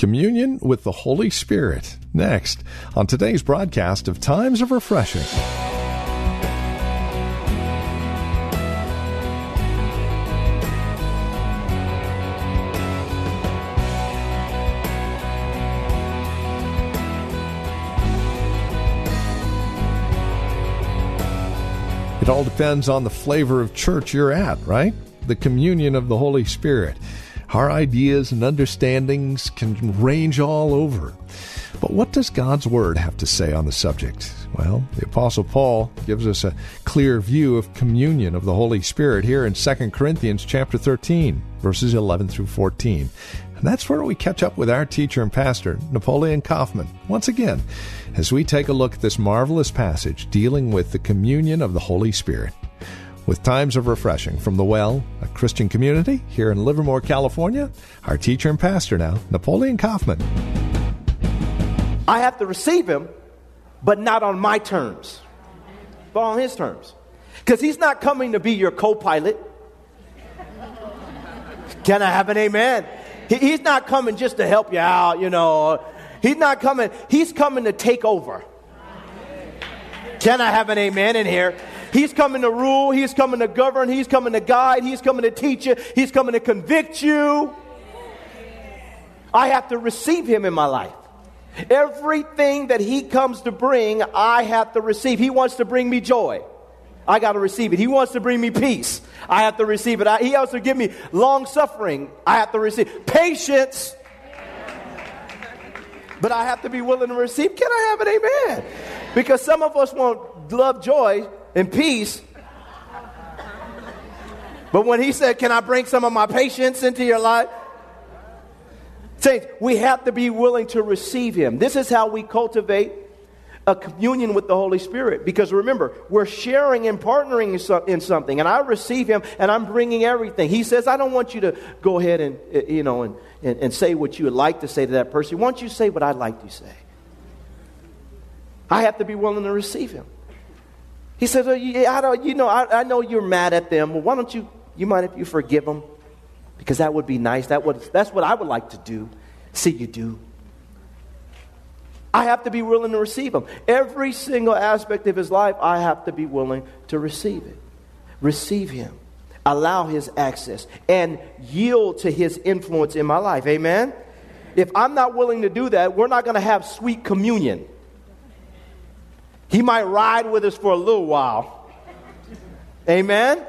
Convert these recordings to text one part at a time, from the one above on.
Communion with the Holy Spirit, next on today's broadcast of Times of Refreshing. It all depends on the flavor of church you're at, right? The communion of the Holy Spirit. Our ideas and understandings can range all over. But what does God's Word have to say on the subject? Well, the Apostle Paul gives us a clear view of communion of the Holy Spirit here in 2 Corinthians chapter 13, verses 11 through 14. And that's where we catch up with our teacher and pastor, Napoleon Kaufman, once again, as we take a look at this marvelous passage dealing with the communion of the Holy Spirit. With Times of Refreshing from the Well, a Christian community here in Livermore, California, our teacher and pastor now, Napoleon Kaufman. I have to receive him, but not on my terms, but on his terms. Because he's not coming to be your co-pilot. Can I have an amen? He's not coming just to help you out, you know. He's not coming. He's coming to take over. Can I have an amen in here? He's coming to rule. He's coming to govern. He's coming to guide. He's coming to teach you. He's coming to convict you. I have to receive him in my life. Everything that he comes to bring, I have to receive. He wants to bring me joy. I got to receive it. He wants to bring me peace. I have to receive it. He wants to give me long suffering. I have to receive patience. But I have to be willing to receive. Can I have an amen? Because some of us won't love joy and peace. But when he said, can I bring some of my patience into your life? Saints, we have to be willing to receive him. This is how we cultivate a communion with the Holy Spirit. Because remember, we're sharing and partnering in something. And I receive him and I'm bringing everything. He says, I don't want you to go ahead and, you know, and say what you would like to say to that person. Why don't you say what I'd like to say? I have to be willing to receive him. He says, oh, I know you're mad at them. Well, why don't you mind if you forgive them? Because that would be nice. That's what I would like to do. See you do. I have to be willing to receive him. Every single aspect of his life, I have to be willing to receive it. Receive him. Allow his access. And yield to his influence in my life. Amen? If I'm not willing to do that, we're not going to have sweet communion. He might ride with us for a little while. Amen?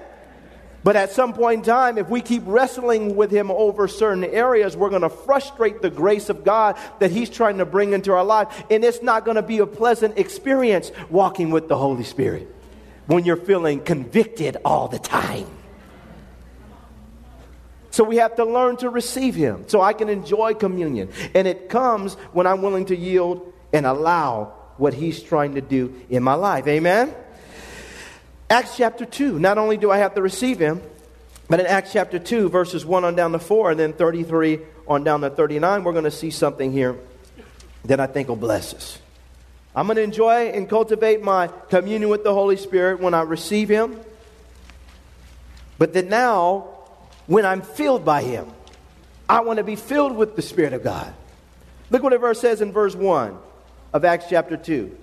But at some point in time, if we keep wrestling with him over certain areas, we're going to frustrate the grace of God that he's trying to bring into our life. And it's not going to be a pleasant experience walking with the Holy Spirit when you're feeling convicted all the time. So we have to learn to receive him so I can enjoy communion. And it comes when I'm willing to yield and allow what he's trying to do in my life. Amen? Acts chapter 2. Not only do I have to receive him, but in Acts chapter 2, verses 1 on down to 4, and then 33 on down to 39, we're going to see something here that I think will bless us. I'm going to enjoy and cultivate my communion with the Holy Spirit when I receive him. But then now, when I'm filled by him, I want to be filled with the Spirit of God. Look what the verse says in verse 1. Of Acts chapter 2.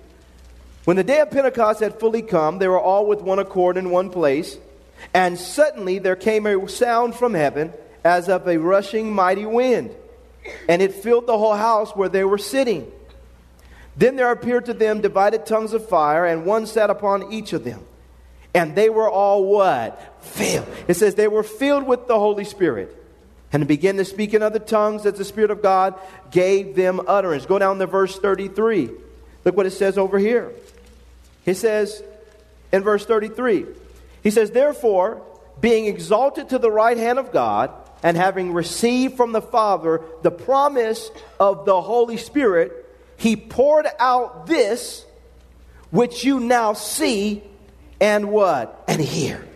When the day of Pentecost had fully come, they were all with one accord in one place. And suddenly there came a sound from heaven as of a rushing mighty wind. And it filled the whole house where they were sitting. Then there appeared to them divided tongues of fire, and one sat upon each of them. And they were all what? Filled. It says they were filled with the Holy Spirit. And began to speak in other tongues as the Spirit of God gave them utterance. Go down to verse 33. Look what it says over here. It says in verse 33. He says, therefore, being exalted to the right hand of God, and having received from the Father the promise of the Holy Spirit, he poured out this which you now see and what? And hear.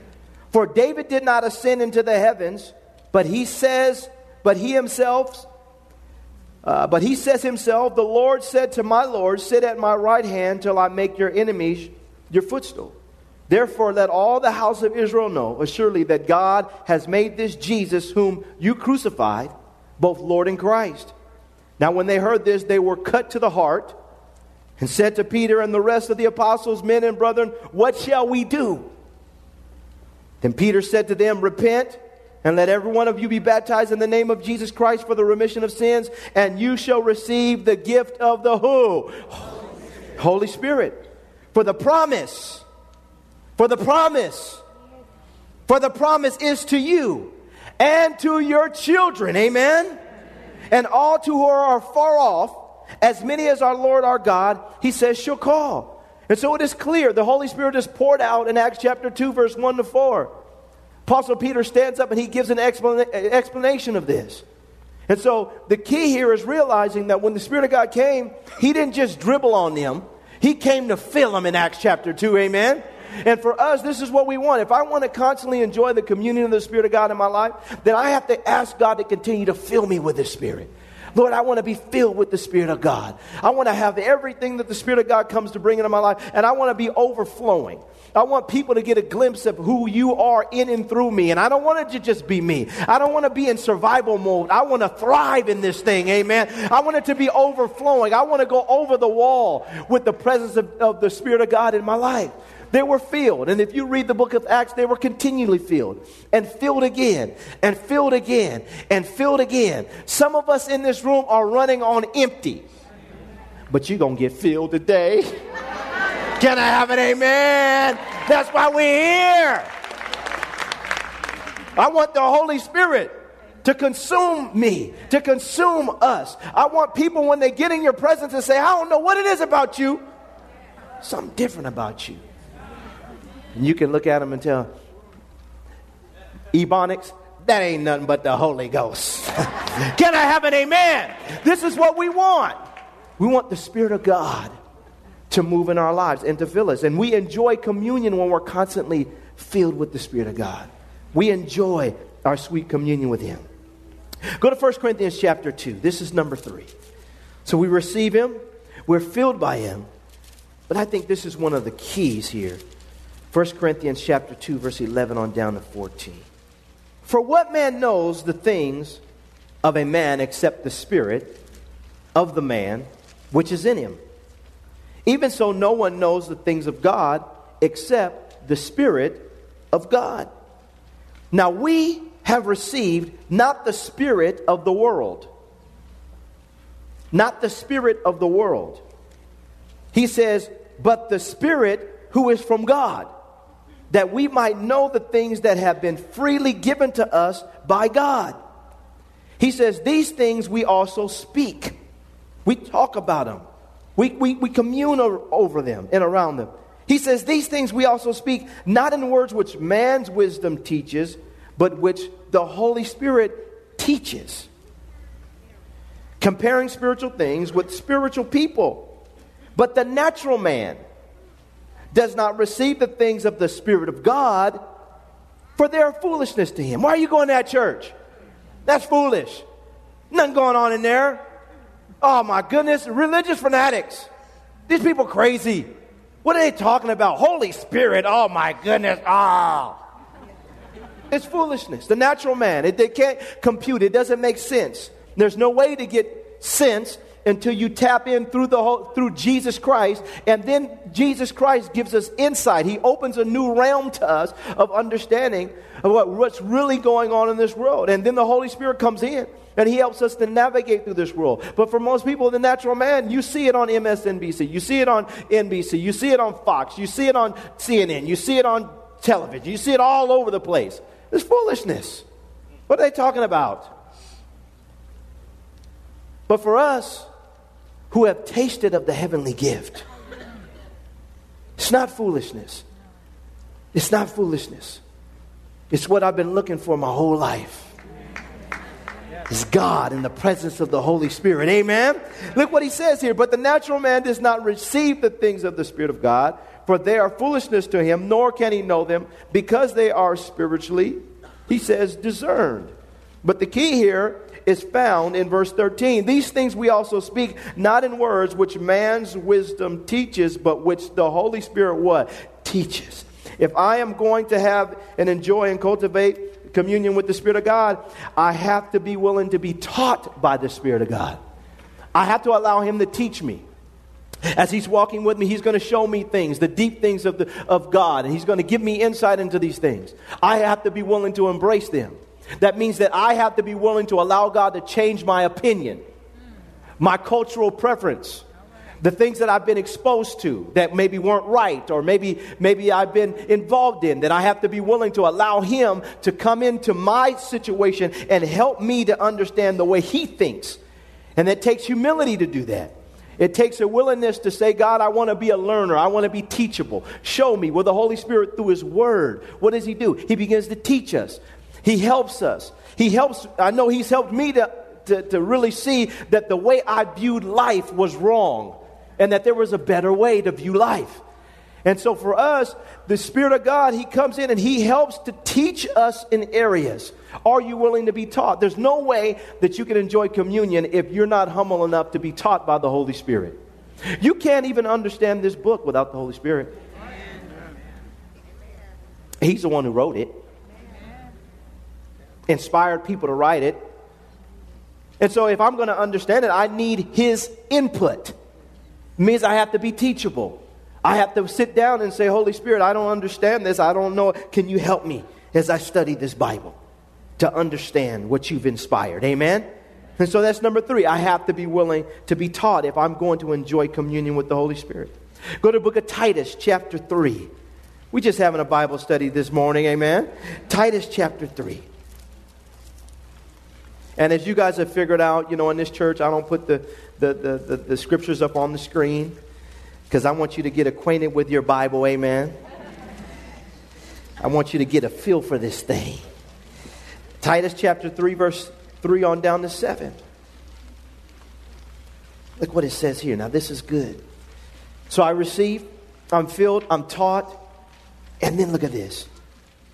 For David did not ascend into the heavens, but he says himself, the Lord said to my Lord, sit at my right hand till I make your enemies your footstool. Therefore, let all the house of Israel know assuredly that God has made this Jesus whom you crucified, both Lord and Christ. Now, when they heard this, they were cut to the heart and said to Peter and the rest of the apostles, men and brethren, what shall we do? Then Peter said to them, repent and let every one of you be baptized in the name of Jesus Christ for the remission of sins, and you shall receive the gift of the who? Holy Spirit. For the promise is to you and to your children. Amen. Amen. And all to who are far off, as many as our Lord our God, he says, shall call. And so it is clear the Holy Spirit is poured out in Acts chapter 2, verse 1-4. Apostle Peter stands up and he gives an explanation of this. And so the key here is realizing that when the Spirit of God came, he didn't just dribble on them. He came to fill them in Acts chapter 2. Amen. And for us, this is what we want. If I want to constantly enjoy the communion of the Spirit of God in my life, then I have to ask God to continue to fill me with His Spirit. Lord, I want to be filled with the Spirit of God. I want to have everything that the Spirit of God comes to bring into my life, and I want to be overflowing. I want people to get a glimpse of who you are in and through me, and I don't want it to just be me. I don't want to be in survival mode. I want to thrive in this thing, amen. I want it to be overflowing. I want to go over the wall with the presence of the Spirit of God in my life. They were filled. And if you read the book of Acts, they were continually filled and filled again and filled again and filled again. Some of us in this room are running on empty. But you're going to get filled today. Can I have an amen? That's why we're here. I want the Holy Spirit to consume me, to consume us. I want people when they get in your presence to say, I don't know what it is about you. Something different about you. And you can look at them and tell, Ebonics, that ain't nothing but the Holy Ghost. Can I have an amen? This is what we want. We want the Spirit of God to move in our lives and to fill us. And we enjoy communion when we're constantly filled with the Spirit of God. We enjoy our sweet communion with Him. Go to 1 Corinthians chapter 2. This is number 3. So we receive Him. We're filled by Him. But I think this is one of the keys here. 1 Corinthians chapter 2, verse 11 on down to 14. For what man knows the things of a man except the spirit of the man which is in him? Even so, no one knows the things of God except the Spirit of God. Now we have received not the spirit of the world. Not the spirit of the world. He says, but the Spirit who is from God, that we might know the things that have been freely given to us by God. He says, these things we also speak. We talk about them. We commune over them and around them. He says, these things we also speak, not in words which man's wisdom teaches, but which the Holy Spirit teaches. Comparing spiritual things with spiritual people. But the natural man does not receive the things of the Spirit of God, for they are foolishness to him. Why are you going to that church? That's foolish. Nothing going on in there. Oh my goodness, religious fanatics. These people crazy. What are they talking about? Holy Spirit, oh my goodness, oh. It's foolishness. The natural man, they can't compute. It doesn't make sense. There's no way to get sense until you tap in through Jesus Christ, and then Jesus Christ gives us insight. He opens a new realm to us of understanding of what's really going on in this world. And then the Holy Spirit comes in, and He helps us to navigate through this world. But for most people, the natural man, you see it on MSNBC. You see it on NBC. You see it on Fox. You see it on CNN. You see it on television. You see it all over the place. It's foolishness. What are they talking about? But for us, who have tasted of the heavenly gift, it's not foolishness. It's not foolishness. It's what I've been looking for my whole life. is God in the presence of the Holy Spirit. Amen? Look what he says here. But the natural man does not receive the things of the Spirit of God, for they are foolishness to him, nor can he know them, because they are spiritually, he says, discerned. But the key here is found in verse 13. These things we also speak, not in words which man's wisdom teaches, but which the Holy Spirit what? Teaches. If I am going to have and enjoy and cultivate communion with the Spirit of God, I have to be willing to be taught by the Spirit of God. I have to allow Him to teach me. As He's walking with me, He's going to show me things, the deep things of God, and He's going to give me insight into these things. I have to be willing to embrace them. That means that I have to be willing to allow God to change my opinion, my cultural preference, the things that I've been exposed to that maybe weren't right, or maybe I've been involved in, that I have to be willing to allow Him to come into my situation and help me to understand the way He thinks. And it takes humility to do that. It takes a willingness to say, God, I want to be a learner. I want to be teachable. Show me. Well, the Holy Spirit, through His Word, what does He do? He begins to teach us. He helps us. He helps. I know He's helped me to really see that the way I viewed life was wrong, and that there was a better way to view life. And so for us, the Spirit of God, He comes in and He helps to teach us in areas. Are you willing to be taught? There's no way that you can enjoy communion if you're not humble enough to be taught by the Holy Spirit. You can't even understand this book without the Holy Spirit. He's the one who wrote it. Inspired people to write it. And so if I'm going to understand it, I need His input. It means I have to be teachable. I have to sit down and say, Holy Spirit, I don't understand this. I don't know. Can you help me as I study this Bible to understand what you've inspired? Amen? And so that's number 3. I have to be willing to be taught if I'm going to enjoy communion with the Holy Spirit. Go to the book of Titus chapter 3. We're just having a Bible study this morning. Amen? Titus chapter 3. And as you guys have figured out, you know, in this church, I don't put the scriptures up on the screen because I want you to get acquainted with your Bible. Amen. I want you to get a feel for this thing. Titus chapter 3, verse 3 on down to 7. Look what it says here. Now, this is good. So I receive, I'm filled, I'm taught. And then look at this.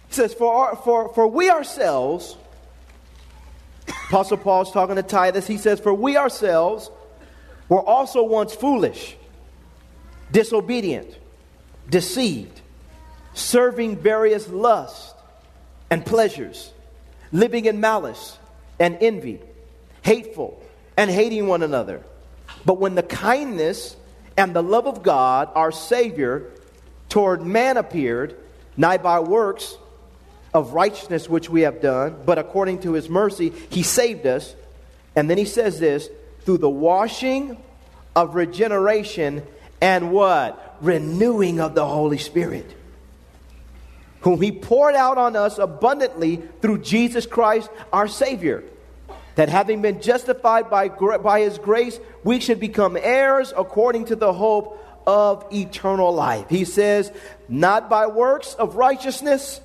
It says, for we ourselves... Apostle Paul's talking to Titus. He says, for we ourselves were also once foolish, disobedient, deceived, serving various lusts and pleasures, living in malice and envy, hateful and hating one another. But when the kindness and the love of God, our Savior, toward man appeared, not by works of righteousness which we have done, but according to His mercy, He saved us. And then he says this, through the washing of regeneration and what? Renewing of the Holy Spirit, whom He poured out on us abundantly through Jesus Christ, our Savior, that having been justified by His grace, we should become heirs according to the hope of eternal life. He says, not by works of righteousness,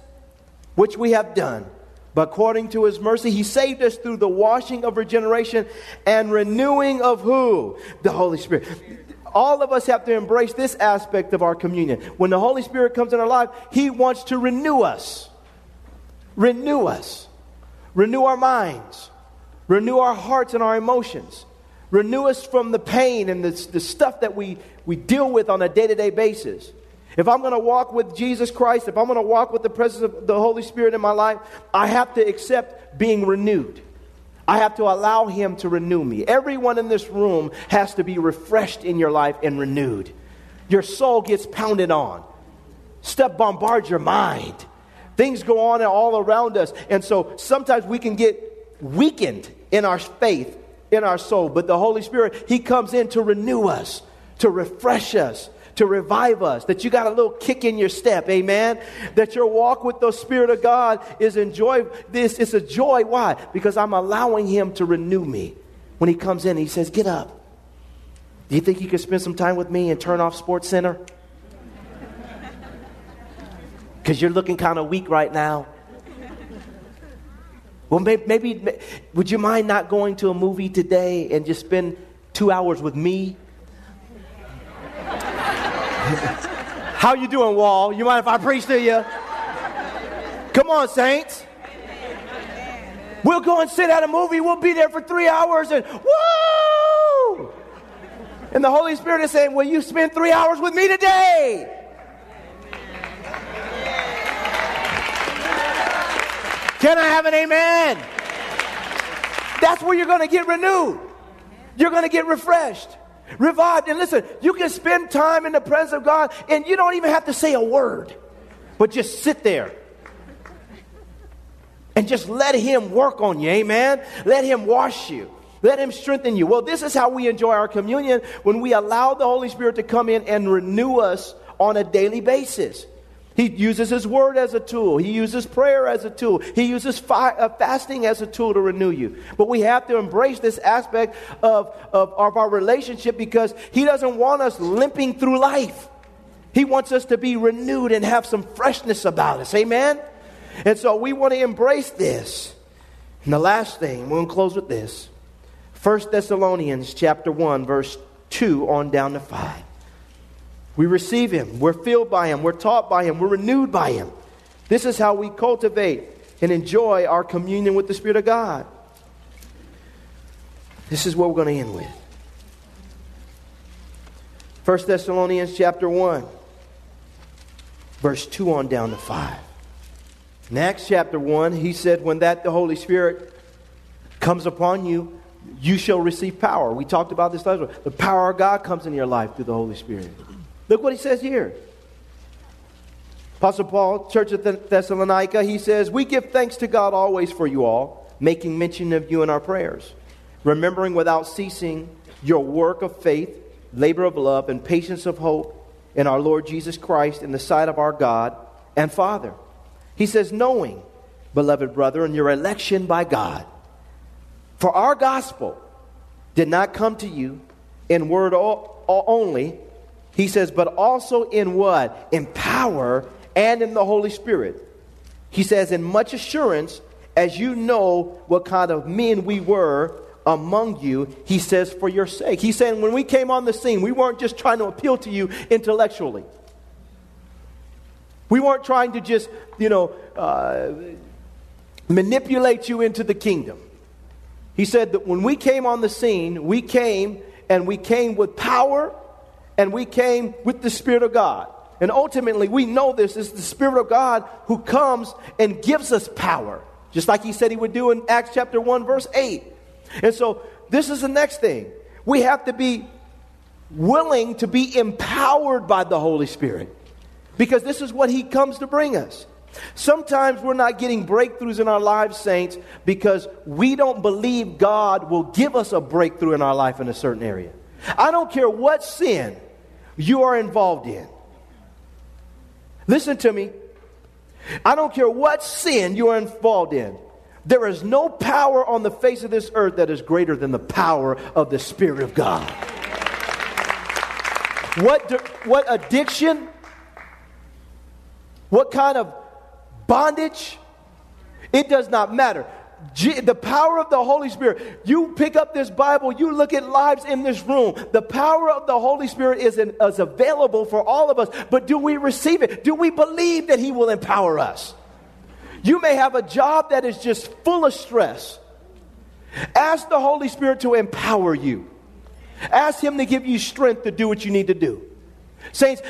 which we have done, but according to His mercy, He saved us through the washing of regeneration and renewing of who? The Holy Spirit. All of us have to embrace this aspect of our communion. When the Holy Spirit comes in our life, He wants to renew us. Renew us. Renew our minds. Renew our hearts and our emotions. Renew us from the pain and the stuff that we deal with on a day-to-day basis. If I'm going to walk with Jesus Christ, if I'm going to walk with the presence of the Holy Spirit in my life, I have to accept being renewed. I have to allow Him to renew me. Everyone in this room has to be refreshed in your life and renewed. Your soul gets pounded on. Stuff bombards your mind. Things go on all around us. And so sometimes we can get weakened in our faith, in our soul. But the Holy Spirit, He comes in to renew us, to refresh us, to revive us, that you got a little kick in your step, amen? That your walk with the Spirit of God is enjoy. This is a joy. Why? Because I'm allowing Him to renew me. When He comes in, He says, get up. Do you think you can spend some time with me and turn off Sports Center? Because you're looking kind of weak right now. Well, maybe would you mind not going to a movie today and just spend 2 hours with me? How you doing, Wall? You mind if I preach to you? Come on, saints. We'll go and sit at a movie. We'll be there for 3 hours and woo! And the Holy Spirit is saying, will you spend 3 hours with me today? Can I have an amen? That's where you're going to get renewed. You're going to get refreshed, revived. And listen, you can spend time in the presence of God and you don't even have to say a word, but just sit there and just let Him work on you. Amen. Let Him wash you. Let Him strengthen you. Well, this is how we enjoy our communion, when we allow the Holy Spirit to come in and renew us on a daily basis. He uses His word as a tool. He uses prayer as a tool. He uses fasting as a tool to renew you. But we have to embrace this aspect of our relationship, because He doesn't want us limping through life. He wants us to be renewed and have some freshness about us. Amen? And so we want to embrace this. And the last thing, we'll close with this. 1 Thessalonians chapter 1, verse 2 on down to 5. We receive Him. We're filled by Him. We're taught by Him. We're renewed by Him. This is how we cultivate and enjoy our communion with the Spirit of God. This is what we're going to end with. 1 Thessalonians chapter 1, verse 2 on down to 5. In Acts chapter 1, he said, when that the Holy Spirit comes upon you, you shall receive power. We talked about this last week. The power of God comes into your life through the Holy Spirit. Look what he says here. Apostle Paul, Church of Thessalonica, he says, we give thanks to God always for you all, making mention of you in our prayers, remembering without ceasing your work of faith, labor of love, and patience of hope in our Lord Jesus Christ in the sight of our God and Father. He says, knowing, beloved brethren, your election by God. For our gospel did not come to you in word only, he says, but also in what? In power and in the Holy Spirit. He says, in much assurance, as you know what kind of men we were among you, he says, for your sake. He's saying, when we came on the scene, we weren't just trying to appeal to you intellectually. We weren't trying to just, manipulate you into the kingdom. He said that when we came on the scene, we came with power. And we came with the Spirit of God. And ultimately, we know this is the Spirit of God who comes and gives us power. Just like he said he would do in Acts chapter 1, verse 8. And so, this is the next thing. We have to be willing to be empowered by the Holy Spirit, because this is what he comes to bring us. Sometimes we're not getting breakthroughs in our lives, saints, because we don't believe God will give us a breakthrough in our life in a certain area. I don't care what sin you are involved in. Listen to me. I don't care what sin you are involved in. There is no power on the face of this earth that is greater than the power of the Spirit of God. What addiction? What kind of bondage? It does not matter. The power of the Holy Spirit. You pick up this Bible, you look at lives in this room. The power of the Holy Spirit is available for all of us. But do we receive it? Do we believe that He will empower us? You may have a job that is just full of stress. Ask the Holy Spirit to empower you. Ask Him to give you strength to do what you need to do. Saints,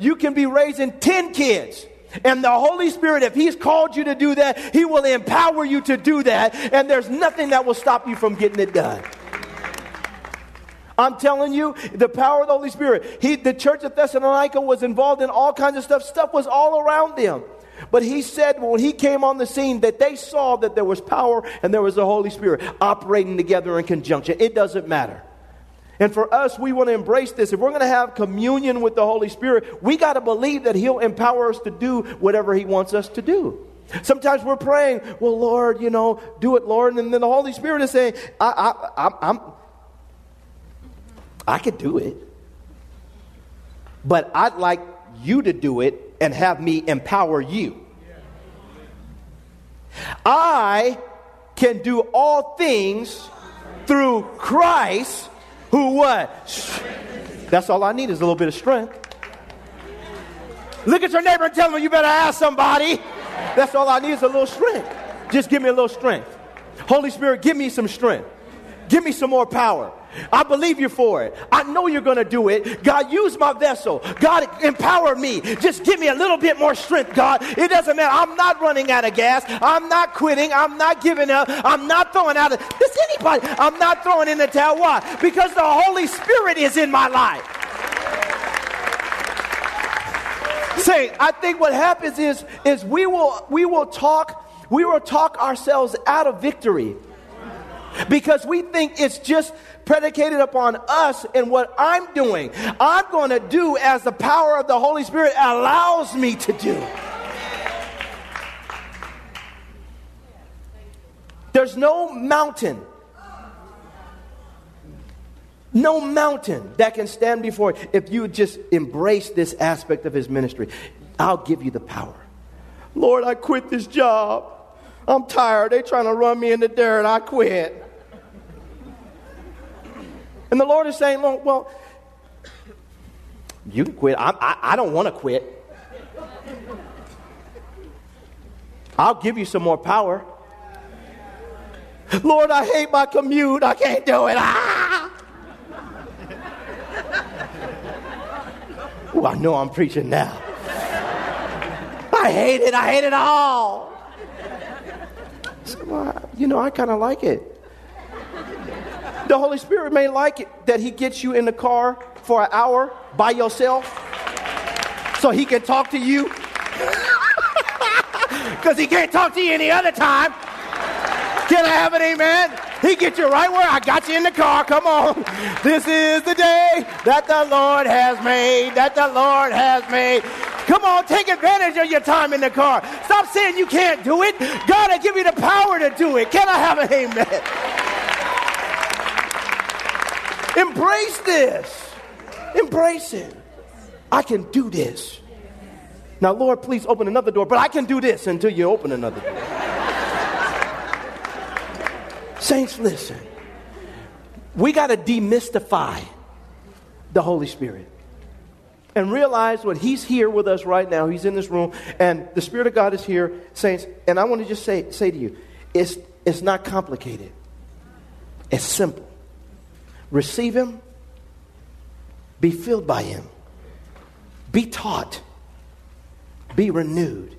you can be raising 10 kids. And the Holy Spirit, if He's called you to do that, He will empower you to do that. And there's nothing that will stop you from getting it done. I'm telling you, the power of the Holy Spirit. The Church of Thessalonica was involved in all kinds of stuff. Stuff was all around them. But he said when he came on the scene that they saw that there was power and there was the Holy Spirit operating together in conjunction. It doesn't matter. And for us, we want to embrace this. If we're going to have communion with the Holy Spirit, we got to believe that He'll empower us to do whatever He wants us to do. Sometimes we're praying, well, Lord, do it, Lord. And then the Holy Spirit is saying, I could do it. But I'd like you to do it and have me empower you. I can do all things through Christ who what? That's all I need is a little bit of strength. Look at your neighbor and tell him, you better ask somebody. That's all I need is a little strength. Just give me a little strength. Holy Spirit, give me some strength. Give me some more power. I believe you for it. I know you're going to do it. God, use my vessel. God, empower me. Just give me a little bit more strength, God. It doesn't matter. I'm not running out of gas. I'm not quitting. I'm not giving up. I'm not throwing out of this anybody. I'm not throwing in the towel. Why? Because the Holy Spirit is in my life. Say, I think what happens is we will talk ourselves out of victory. Because we think it's just predicated upon us and what I'm doing. I'm going to do as the power of the Holy Spirit allows me to do. There's no mountain that can stand before you if you just embrace this aspect of his ministry. I'll give you the power. Lord, I quit this job. I'm tired. They're trying to run me in the dirt. I quit. And the Lord is saying, well, you can quit. I don't want to quit. I'll give you some more power. Lord, I hate my commute. I can't do it. Ooh, I know I'm preaching now. I hate it. I hate it all. Well, I kind of like it. The Holy Spirit may like it that he gets you in the car for an hour by yourself so he can talk to you because he can't talk to you any other time. Can I have an amen? He gets you right where I got you in the car. Come on. This is the day that the Lord has made, Come on, take advantage of your time in the car. Stop saying you can't do it. God will give you the power to do it. Can I have an amen? Embrace this. Embrace it. I can do this. Now, Lord, please open another door, but I can do this until you open another door. Saints, listen. We got to demystify the Holy Spirit. And realize what he's here with us right now. He's in this room. And the Spirit of God is here, saints. And I want to just say to you, it's not complicated. It's simple. Receive him. Be filled by him. Be taught. Be renewed.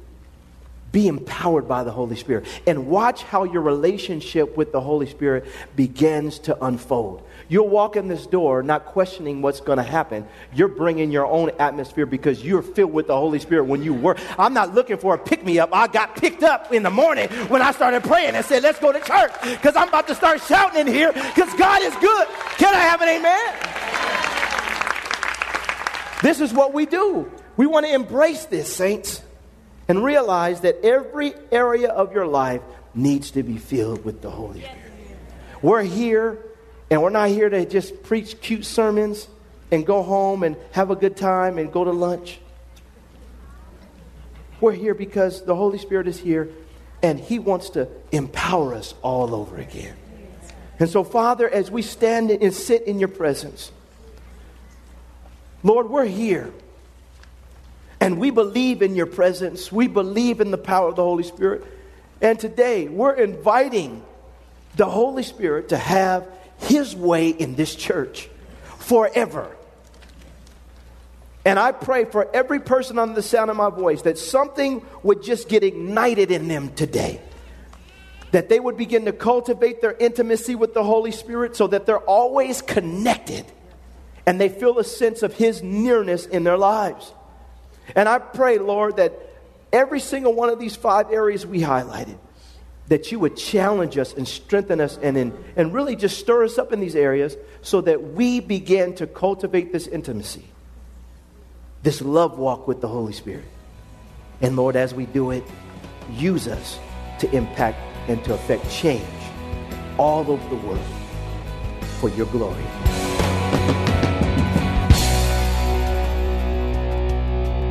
Be empowered by the Holy Spirit. And watch how your relationship with the Holy Spirit begins to unfold. You'll walk in this door not questioning what's going to happen. You're bringing your own atmosphere because you're filled with the Holy Spirit when you work. I'm not looking for a pick-me-up. I got picked up in the morning when I started praying and said, let's go to church because I'm about to start shouting in here because God is good. Can I have an amen? This is what we do. We want to embrace this, saints. And realize that every area of your life needs to be filled with the Holy Spirit. We're here, and we're not here to just preach cute sermons and go home and have a good time and go to lunch. We're here because the Holy Spirit is here, and he wants to empower us all over again. And so, Father, as we stand and sit in your presence, Lord, we're here. And we believe in your presence. We believe in the power of the Holy Spirit. And today, we're inviting the Holy Spirit to have his way in this church forever. And I pray for every person under the sound of my voice that something would just get ignited in them today. That they would begin to cultivate their intimacy with the Holy Spirit so that they're always connected. And they feel a sense of his nearness in their lives. And I pray, Lord, that every single one of these 5 areas we highlighted, that you would challenge us and strengthen us and really just stir us up in these areas so that we begin to cultivate this intimacy, this love walk with the Holy Spirit. And Lord, as we do it, use us to impact and to affect change all over the world for your glory.